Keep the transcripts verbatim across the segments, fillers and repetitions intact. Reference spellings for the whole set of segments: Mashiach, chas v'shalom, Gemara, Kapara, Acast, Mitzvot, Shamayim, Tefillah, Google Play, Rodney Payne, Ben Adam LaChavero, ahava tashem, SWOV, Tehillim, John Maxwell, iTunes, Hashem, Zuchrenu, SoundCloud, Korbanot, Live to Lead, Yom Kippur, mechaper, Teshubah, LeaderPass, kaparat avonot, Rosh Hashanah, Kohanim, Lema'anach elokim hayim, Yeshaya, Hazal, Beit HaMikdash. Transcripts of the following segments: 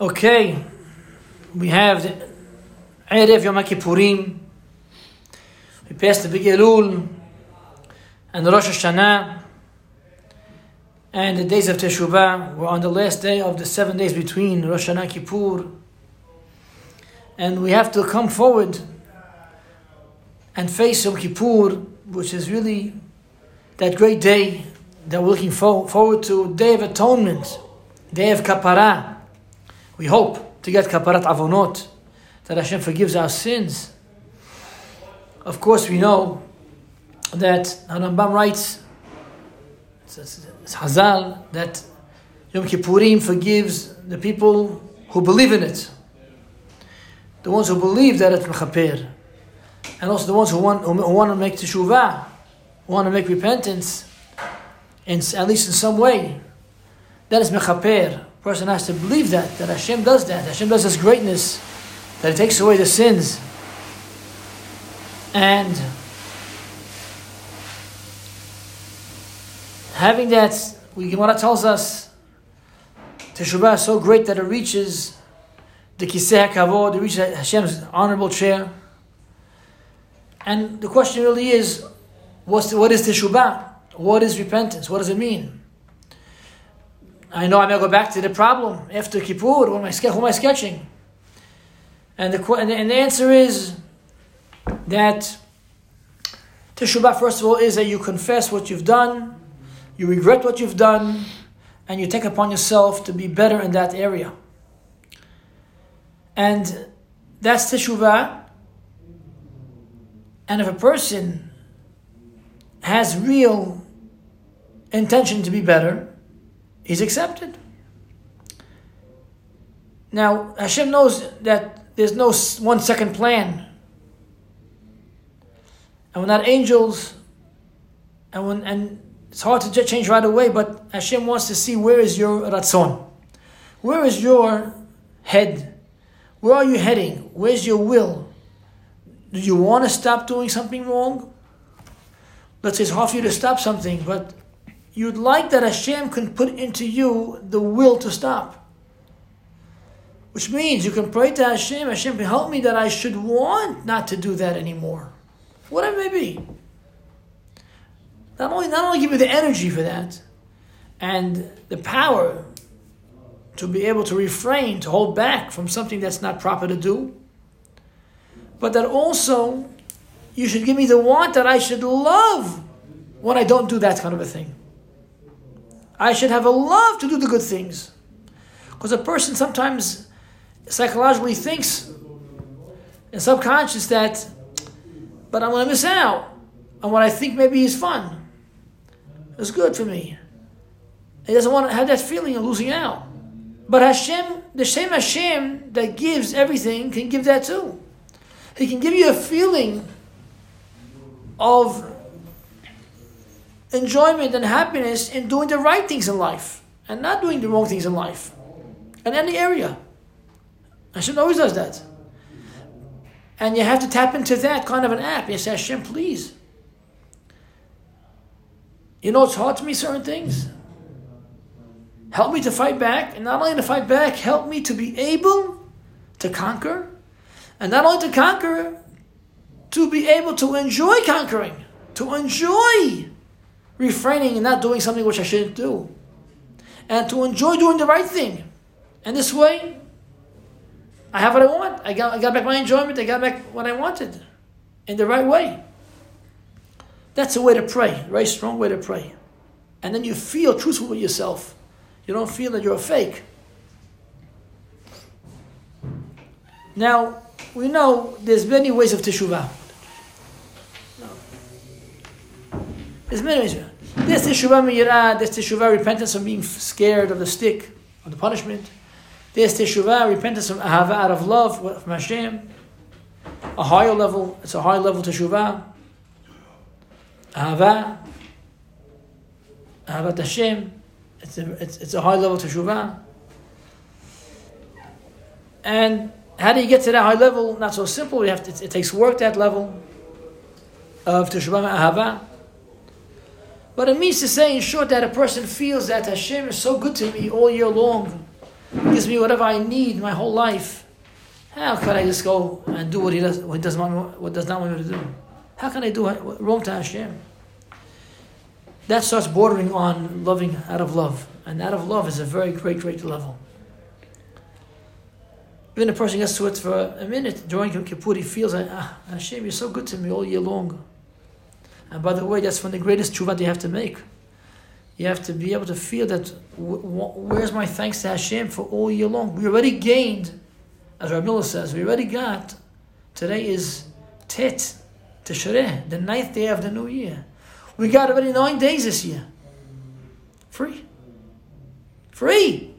Okay, we have the Erev Yom HaKippurim, we passed the Big Elul, and the Rosh Hashanah, and the days of Teshubah. We're on the last day of the seven days between Rosh Hashanah and Kippur, and we have to come forward and face Yom Kippur, which is really that great day that we're looking for- forward to, Day of Atonement, Day of Kapara. We hope to get kaparat avonot, that Hashem forgives our sins. Of course, we know that Hanambam writes, it's Hazal, that Yom Kippurim forgives the people who believe in it, the ones who believe that it's mechaper, and also the ones who want, who want to make teshuvah, want to make repentance, in, at least in some way. That is mechaper. Person has to believe that, that Hashem does that. Hashem does this greatness, that it takes away the sins. And having that, the Gemara tells us, Teshuvah is so great that it reaches the kisei hakavod, it reaches Hashem's honorable chair. And the question really is, what's the, what is Teshuvah? What is repentance? What does it mean? I know I may go back to the problem after Kippur. What am I, who am I sketching? And the, and the and the answer is that Teshuvah, first of all, is that you confess what you've done, you regret what you've done, and you take upon yourself to be better in that area. And that's Teshuvah. And if a person has real intention to be better, he's accepted. Now, Hashem knows that there's no one second plan. And we're not angels. And, when, and it's hard to change right away, but Hashem wants to see, where is your ratzon? Where is your head? Where are you heading? Where's your will? Do you want to stop doing something wrong? Let's say it's hard for you to stop something, but you'd like that Hashem can put into you the will to stop. Which means you can pray to Hashem, Hashem, help me that I should want not to do that anymore. Whatever it may be. Not only, not only give me the energy for that, and the power to be able to refrain, to hold back from something that's not proper to do, but that also you should give me the want that I should love when I don't do that kind of a thing. I should have a love to do the good things. Because a person sometimes psychologically thinks and subconscious that, but I'm going to miss out on what I think maybe is fun. It's good for me. He doesn't want to have that feeling of losing out. But Hashem, the same Hashem that gives everything, can give that too. He can give you a feeling of enjoyment and happiness in doing the right things in life and not doing the wrong things in life, in any area. Hashem always does that. And you have to tap into that kind of an app. You say, Hashem, please. You know, it's hard to me, certain things. Help me to fight back. And not only to fight back, help me to be able to conquer. And not only to conquer, to be able to enjoy conquering, to enjoy refraining and not doing something which I shouldn't do, and to enjoy doing the right thing. And this way, I have what I want. I got, I got back my enjoyment. I got back what I wanted in the right way. That's a way to pray, a very strong way to pray. And then you feel truthful with yourself. You don't feel that you're a fake. Now, we know there's many ways of teshuvah. There's many ways. There's teshuvah miyirah. There's teshuvah repentance from being scared of the stick, of the punishment. There's teshuvah repentance from ahava, out of love, from Hashem. A higher level. It's a higher level teshuvah. Ahava, ahava tashem. It's a it's it's a high level teshuvah. And how do you get to that high level? Not so simple. You have to, it, it takes work, that level of teshuvah ahava. But it means to say, in short, that a person feels that Hashem is so good to me all year long, gives me whatever I need my whole life. How can I just go and do what he does, what he does not, what does not want me to do? How can I do wrong to Hashem? That starts bordering on loving out of love, and out of love is a very great, great level. Even a person gets to it for a minute during Yom Kippur, he feels like, ah, Hashem, you're so good to me all year long. And by the way, that's one of the greatest teshuvah you have to make. You have to be able to feel that, where's my thanks to Hashem for all year long? We already gained, as Rabbi Miller says, we already got, today is Tet Tishrei, the ninth day of the new year. We got already nine days this year. Free. Free.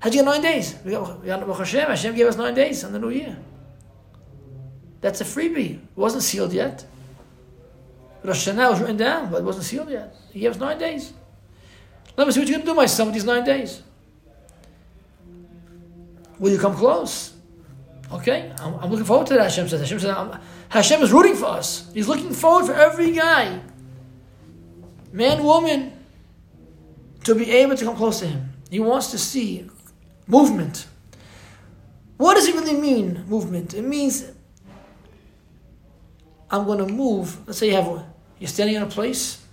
How'd you get nine days? We got, we got Hashem. Hashem gave us nine days on the new year. That's a freebie. It wasn't sealed yet. Rosh Hashanah was written down, but it wasn't sealed yet. He gave us nine days. Let me see what you're going to do, my son, with these nine days. Will you come close? Okay, I'm, I'm looking forward to that, Hashem says. Hashem says, I'm, Hashem is rooting for us. He's looking forward for every guy, man, woman, to be able to come close to Him. He wants to see movement. What does it really mean, movement? It means I'm going to move. Let's say you have, you're standing in a place.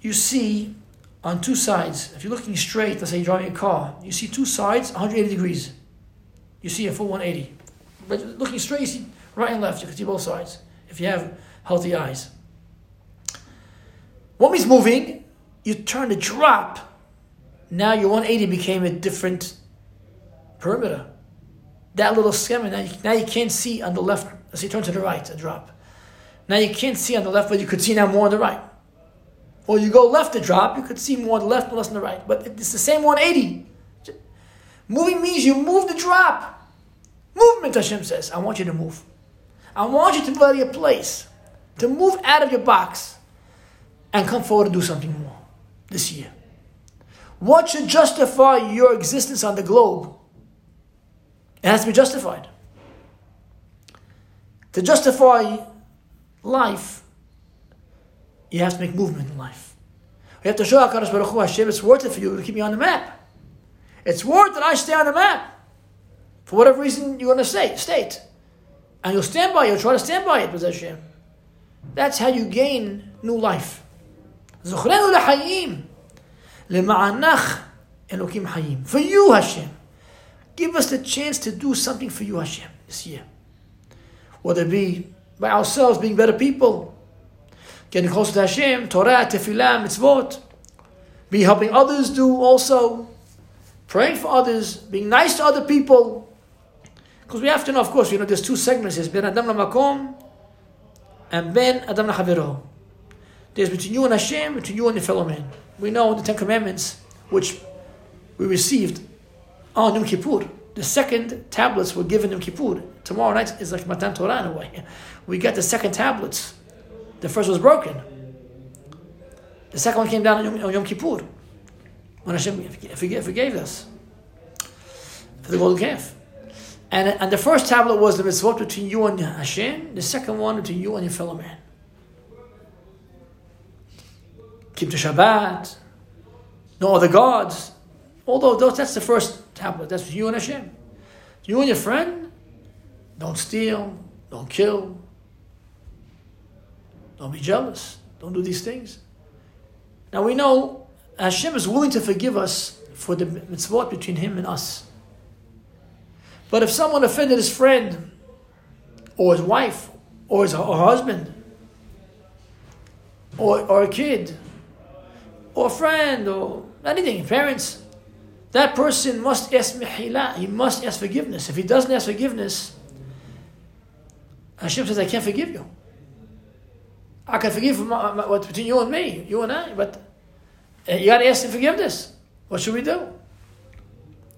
You see on two sides. If you're looking straight, let's say you're driving a car. You see two sides, one hundred eighty degrees. You see a full one hundred eighty. But looking straight, you see right and left. You can see both sides if you have healthy eyes. What means moving? You turn the drop. Now your one hundred eighty became a different perimeter. That little skim, now you, now you can't see on the left. Let's say you turn to the right, a drop. Now you can't see on the left, but you could see now more on the right. Or you go left to drop, you could see more on the left and less on the right. But it's the same one hundred eighty. Moving means you move the drop. Movement, Hashem says, I want you to move. I want you to go out of your place, to move out of your box, and come forward and do something more this year. What should justify your existence on the globe? It has to be justified. To justify life, you have to make movement in life. You have to show HaKadosh Baruch Hu, Hashem, it's worth it for you to keep me on the map. It's worth that I stay on the map. For whatever reason you're going to say, state. And you'll stand by it. You'll try to stand by it, with Hashem. That's how you gain new life. Zuchrenu l'chayim. Lema'anach elokim hayim. For you, Hashem. Give us the chance to do something for you, Hashem, this year. Whether it be by ourselves being better people, getting closer to Hashem, Torah, Tefillah, Mitzvot, be helping others do also, praying for others, being nice to other people. Because we have to know, of course, you know, there's two segments. There's Ben Adam Lamakom and Ben Adam LaChavero. There's between you and Hashem, between you and your fellow man. We know the Ten Commandments, which we received on Yom Kippur. The second tablets were given Yom Kippur. Tomorrow night is like Matan Torah in a way. We got the second tablets. The first was broken. The second one came down on Yom, on Yom Kippur, when Hashem forgave, forgave us for the golden calf. And, and the first tablet was the mitzvot between you and Hashem. The second one between you and your fellow man. Keep the Shabbat. No other gods. Although those, that's the first tablet. That's you and Hashem. You and your friend. Don't steal. Don't kill. Don't be jealous. Don't do these things. Now we know Hashem is willing to forgive us for the mitzvot between Him and us. But if someone offended his friend, or his wife, or his or her husband, or, or a kid, or a friend, or anything, parents, that person must ask mehila. He must ask forgiveness. If he doesn't ask forgiveness, Hashem says, I can't forgive you. I can forgive my, my, what's between you and me, you and I, but you got to ask him forgiveness. What should we do?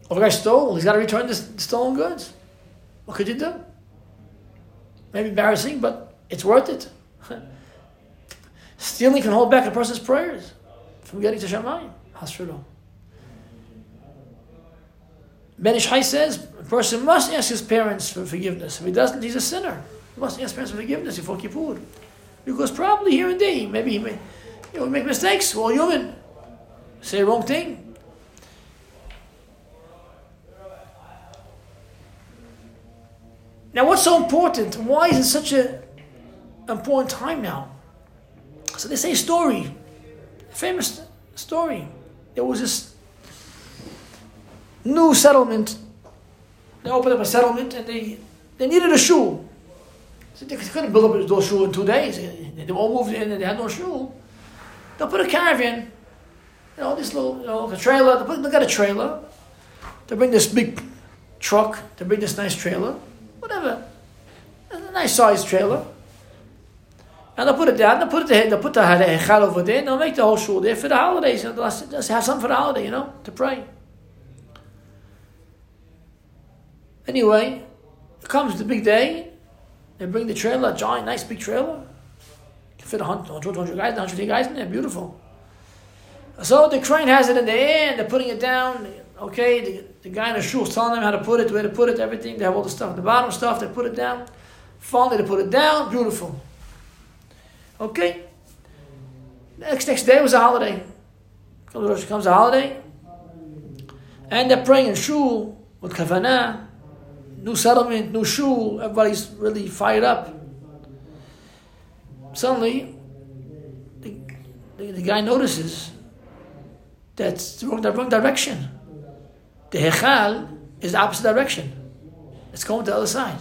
If a guy stole, he's got to return the stolen goods. What could you do? Maybe embarrassing, but it's worth it. Stealing can hold back a person's prayers from getting to Shamayim. Hasrullah. Ben Ishai says, a person must ask his parents for forgiveness. If he doesn't, he's a sinner. He must ask parents for forgiveness before Kippur. Because probably here and there, maybe he may, you know, make mistakes. We're all human. Say the wrong thing. Now what's so important? Why is it such an important time now? So they say a story, a famous story. There was this new settlement. They opened up a settlement and they, they needed a shul. So they couldn't build up a shul in two days. They all moved in and they had no shul. They'll put a caravan, you know, this little, you know, a trailer. They, put, they got a trailer. They bring this big truck. They bring this nice trailer. Whatever. A nice sized trailer. And they'll put it down. They'll put, it, they'll put the Hechal over there. And they'll make the whole shul there for the holidays. And they'll just have something for the holiday, you know, to pray. Anyway, comes the big day. They bring the trailer, a giant, nice big trailer. You can fit one hundred, two hundred guys, one hundred guys in there, beautiful. So the crane has it in the air and they're putting it down. Okay, the, the guy in the shul is telling them how to put it, where to put it, everything. They have all the stuff, the bottom stuff, they put it down. Finally, they put it down, beautiful. Okay. Next next day was a holiday. Comes, comes a holiday. And they're praying in shul with kavanah. New settlement, new shul, everybody's really fired up. Suddenly, the, the, the guy notices that's the wrong, the wrong direction. The Hechal is the opposite direction. It's going to the other side.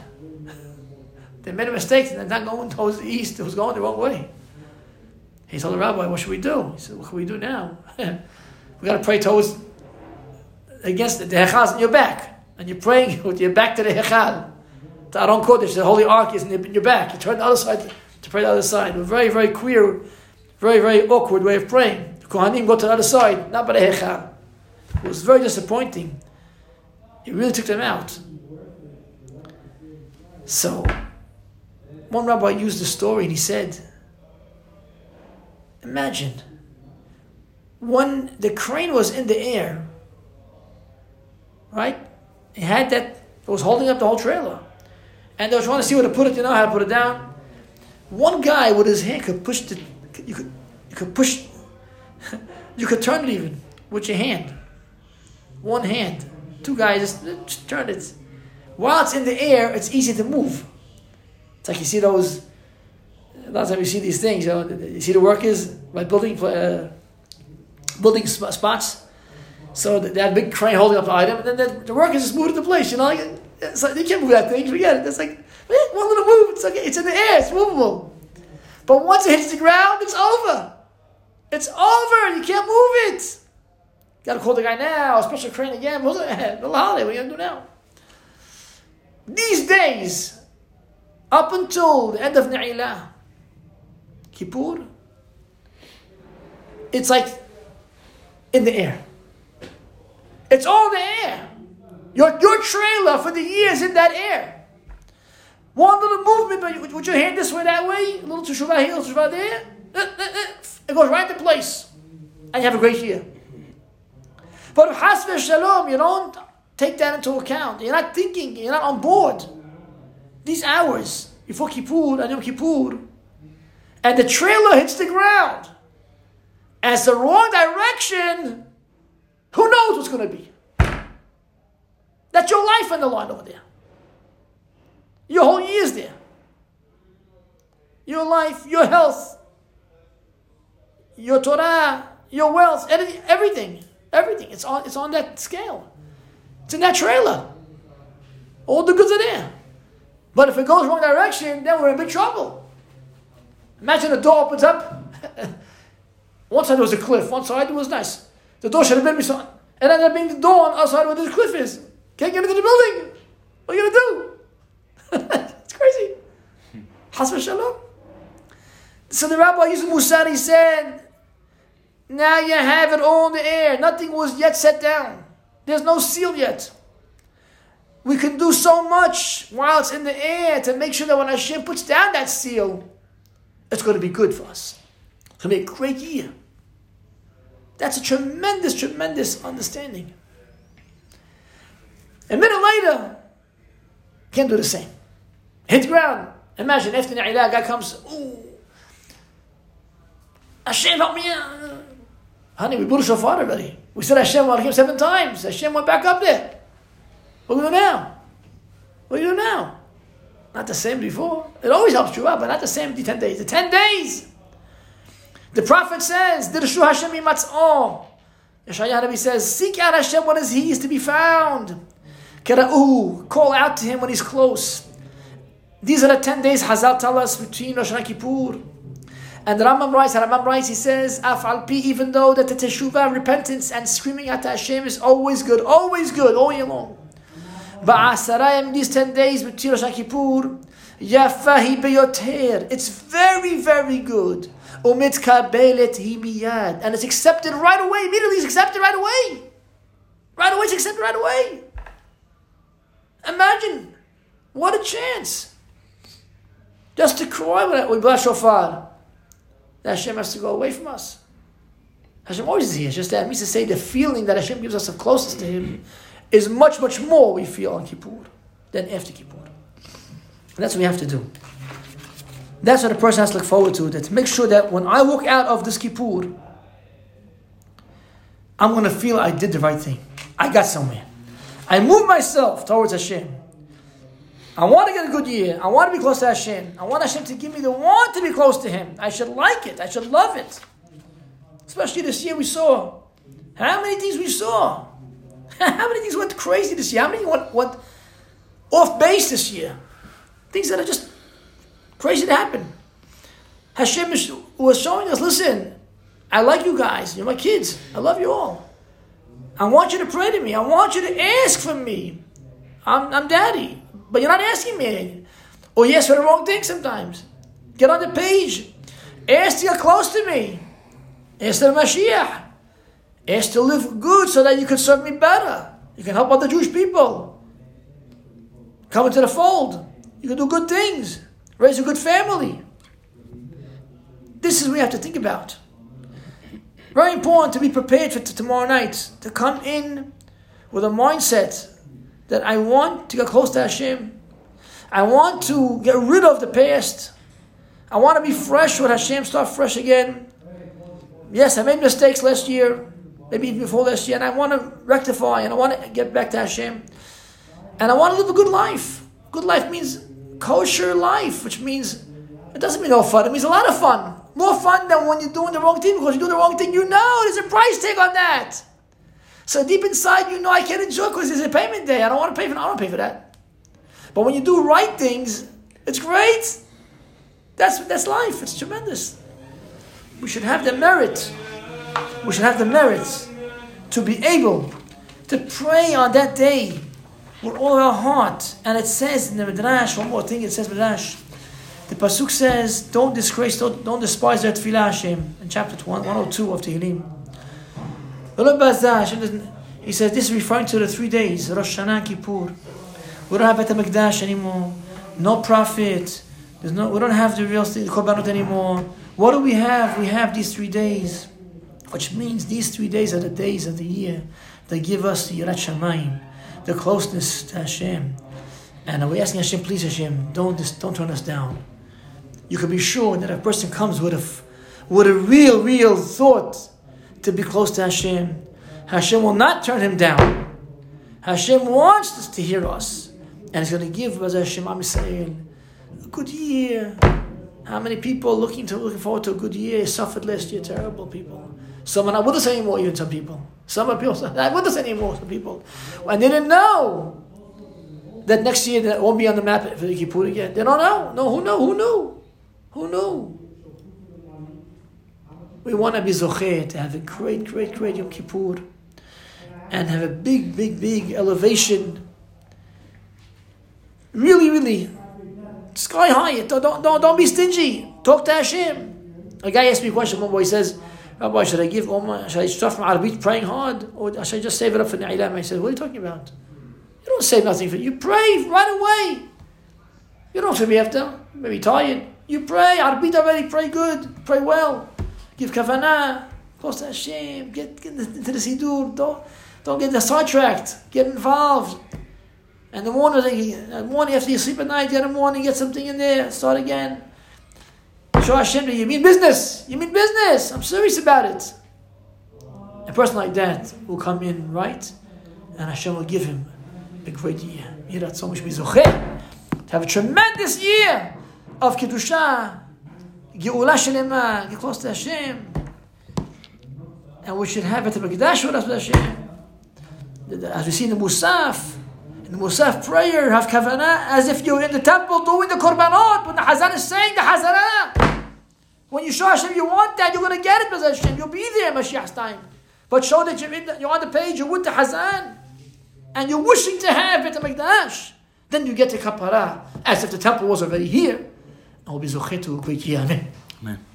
They made a mistake, and they're not going towards the east, it was going the wrong way. He told the rabbi, what should we do? He said, what can we do now? We got to pray towards, against the, the Hechal's in your back. And you're praying with your back to the Hechal, to Aron Kodesh, the Holy Ark is in your back. You turn the other side to pray the other side. A very, very queer, very, very awkward way of praying. The Kohanim go to the other side, not by the Hechal. It was very disappointing. It really took them out. So, one rabbi used the story and he said, imagine, when the crane was in the air, right? It had that, it was holding up the whole trailer. And they were trying to see where to put it, you know, how to put it down. One guy with his hand could push the, you could you could push, you could turn it even with your hand. One hand. Two guys just, just turn it. While it's in the air, it's easy to move. It's like you see those, a lot of times you see these things, you know, you see the workers by building, uh, building spots. So they had a big crane holding up the item, and then the workers just moved it to place, you know? Like, it's like, you can't move that thing, forget it. It's like, one little move, it's okay, it's in the air, it's movable. But once it hits the ground, it's over. It's over, you can't move it. Gotta call the guy now, a special crane again, the holiday, what are you gonna do now? These days, up until the end of Na'ilah, Kippur, it's like in the air. It's all in the air. Your, your trailer for the year is in that air. One little movement, with your hand this way, that way, a little teshubah here, a little teshubah there, it goes right to place. And you have a great year. But if chas v'shalom, you don't take that into account. You're not thinking, you're not on board. These hours, before Kippur and Yom Kippur, and the trailer hits the ground. As the wrong direction, who knows what's going to be? That's your life on the line over there. Your whole year's there. Your life, your health, your Torah, your wealth, everything, everything. It's on, it's on that scale. It's in that trailer. All the goods are there. But if it goes wrong direction, then we're in big trouble. Imagine the door opens up. One side was a cliff, one side was nice. The door should have been beside. It ended up being the door on outside where this cliff is. Can't get into the building. What are you going to do? It's crazy. Chas v'shalom. So the Rabbi Yusuf Musani said, now you have it all in the air. Nothing was yet set down. There's no seal yet. We can do so much while it's in the air to make sure that when Hashem puts down that seal, it's going to be good for us. It's going to be a great year. That's a tremendous, tremendous understanding. A minute later, can't do the same. Hit the ground. Imagine, after Na'ilah, a guy comes, ooh, Hashem, help me out. Honey, we blew the shofar already. We said Hashem, well, seven times. Hashem went back up there. What do we do now? What do we do now? Not the same before. It always helps Teshuvah, but not the same the ten days. The ten days. The prophet says, Dirshu Hashem imatz'o. Yeshaya Rabbi says, seek out Hashem when he is to be found. Kera'u, call out to him when he's close. These are the ten days Hazal tell us between Rosh Hashanah Kippur. And the Rammam writes, Rammam writes, he says, Af'al pi, even though that the Teshuvah, repentance and screaming at Hashem is always good, always good, all year long. Ba'asarayim, these ten days between Rosh Hashanah Kippur, Yafahi beyoter, it's very, very good. Umitkabelet hi miyad, and it's accepted right away. Immediately it's accepted right away. Right away, it's accepted right away. Imagine, what a chance. Just to cry when we blast shofar. That Hashem has to go away from us. Hashem always is here. It's just that it means to say the feeling that Hashem gives us of closeness to Him is much, much more we feel on Kippur than after Kippur. And that's what we have to do. That's what a person has to look forward to. That to make sure that when I walk out of this Kippur, I'm going to feel I did the right thing. I got somewhere. I move myself towards Hashem. I want to get a good year. I want to be close to Hashem. I want Hashem to give me the want to be close to Him. I should like it. I should love it. Especially this year we saw. How many things we saw? How many things went crazy this year? How many went, went off base this year? Things that are just crazy to happen. Hashem was showing us, listen, I like you guys. You're my kids. I love you all. I want you to pray to me. I want you to ask for me. I'm, I'm daddy. But you're not asking me. Or you ask for the wrong thing sometimes. Get on the page. Ask to get close to me. Ask to the Mashiach. Ask to live good so that you can serve me better. You can help out the Jewish people. Come into the fold. You can do good things. Raise a good family. This is what we have to think about. Very important to be prepared for t- tomorrow night. To come in with a mindset that I want to get close to Hashem. I want to get rid of the past. I want to be fresh with Hashem, start fresh again. Yes, I made mistakes last year, maybe even before last year, and I want to rectify, and I want to get back to Hashem. And I want to live a good life. Good life means kosher life, which means, it doesn't mean no fun, it means a lot of fun. More fun than when you're doing the wrong thing, because you're doing the wrong thing, you know there's a price tag on that. So deep inside, you know I can't enjoy because it's a payment day. I don't want to pay for. I don't pay for that. But when you do right things, it's great. That's that's life. It's tremendous. We should have the merit. We should have the merit to be able to pray on that day with all our heart. And it says in the Midrash, one more thing. It says Midrash. The pasuk says, "Don't disgrace, don't, don't despise their tefillah, Hashem." In chapter one hundred two of Tehillim. He says, this is referring to the three days, Rosh Hashanah, Kippur. We don't have Beit HaMikdash anymore. No prophet. There's no, we don't have the real thing, the Korbanot anymore. What do we have? We have these three days. Which means these three days are the days of the year that give us the Yerat Shammayim, the closeness to Hashem. And we're asking Hashem, please Hashem, don't, don't turn us down. You can be sure that a person comes with a, with a real, real thought to be close to Hashem. Hashem will not turn him down. Hashem wants us to hear us. And He's going to give us, Hashem, I'm saying, a good year. How many people are looking, to, looking forward to a good year suffered last year? Terrible people. Some are not with us anymore, even some people. Some are people not with us anymore, some people. And they didn't know that next year that won't be on the map for the Kippur again. They don't know. No, who knew? Who knew? Who knew? We want to be zocher, to have a great, great, great Yom Kippur and have a big, big, big elevation. Really, really, sky high. Don't, don't, don't be stingy. Talk to Hashem. A guy asked me a question. One boy says, Rabbi, should I give all my, should I start from Arabit praying hard? Or should I just save it up for Na'ilah? I said, what are you talking about? You don't save nothing for it. You pray right away. You don't feel me after. Maybe tired. You pray. Arabit already. Pray good. Pray well. Give kavanah, close to Hashem, get, get into the Sidur, don't, don't get sidetracked, get involved. And the morning, the morning after you sleep at night, get in the morning, get something in there, start again. Show Hashem that you mean business, you mean business, I'm serious about it. A person like that will come in right, and Hashem will give him a great year. Yerat Shammayim, to have a tremendous year of Kedushah, Ge'ulah Shlema, get close to Hashem. And we should have Beit HaMikdash with us with Hashem. As we see in the Musaf, in the Musaf prayer, have Kavanah as if you're in the temple doing the Korbanot, when the Hazal is saying the Hazarah. When you show Hashem you want that, you're going to get it with Hashem. You'll be there in Mashiach's time. But show that you're, in the, you're on the page, you're with the Hazan, and you're wishing to have Beit HaMikdash. Then you get the Kapara, as if the temple was already here. And we'll be Zocheh to a great year. Amen. Amen.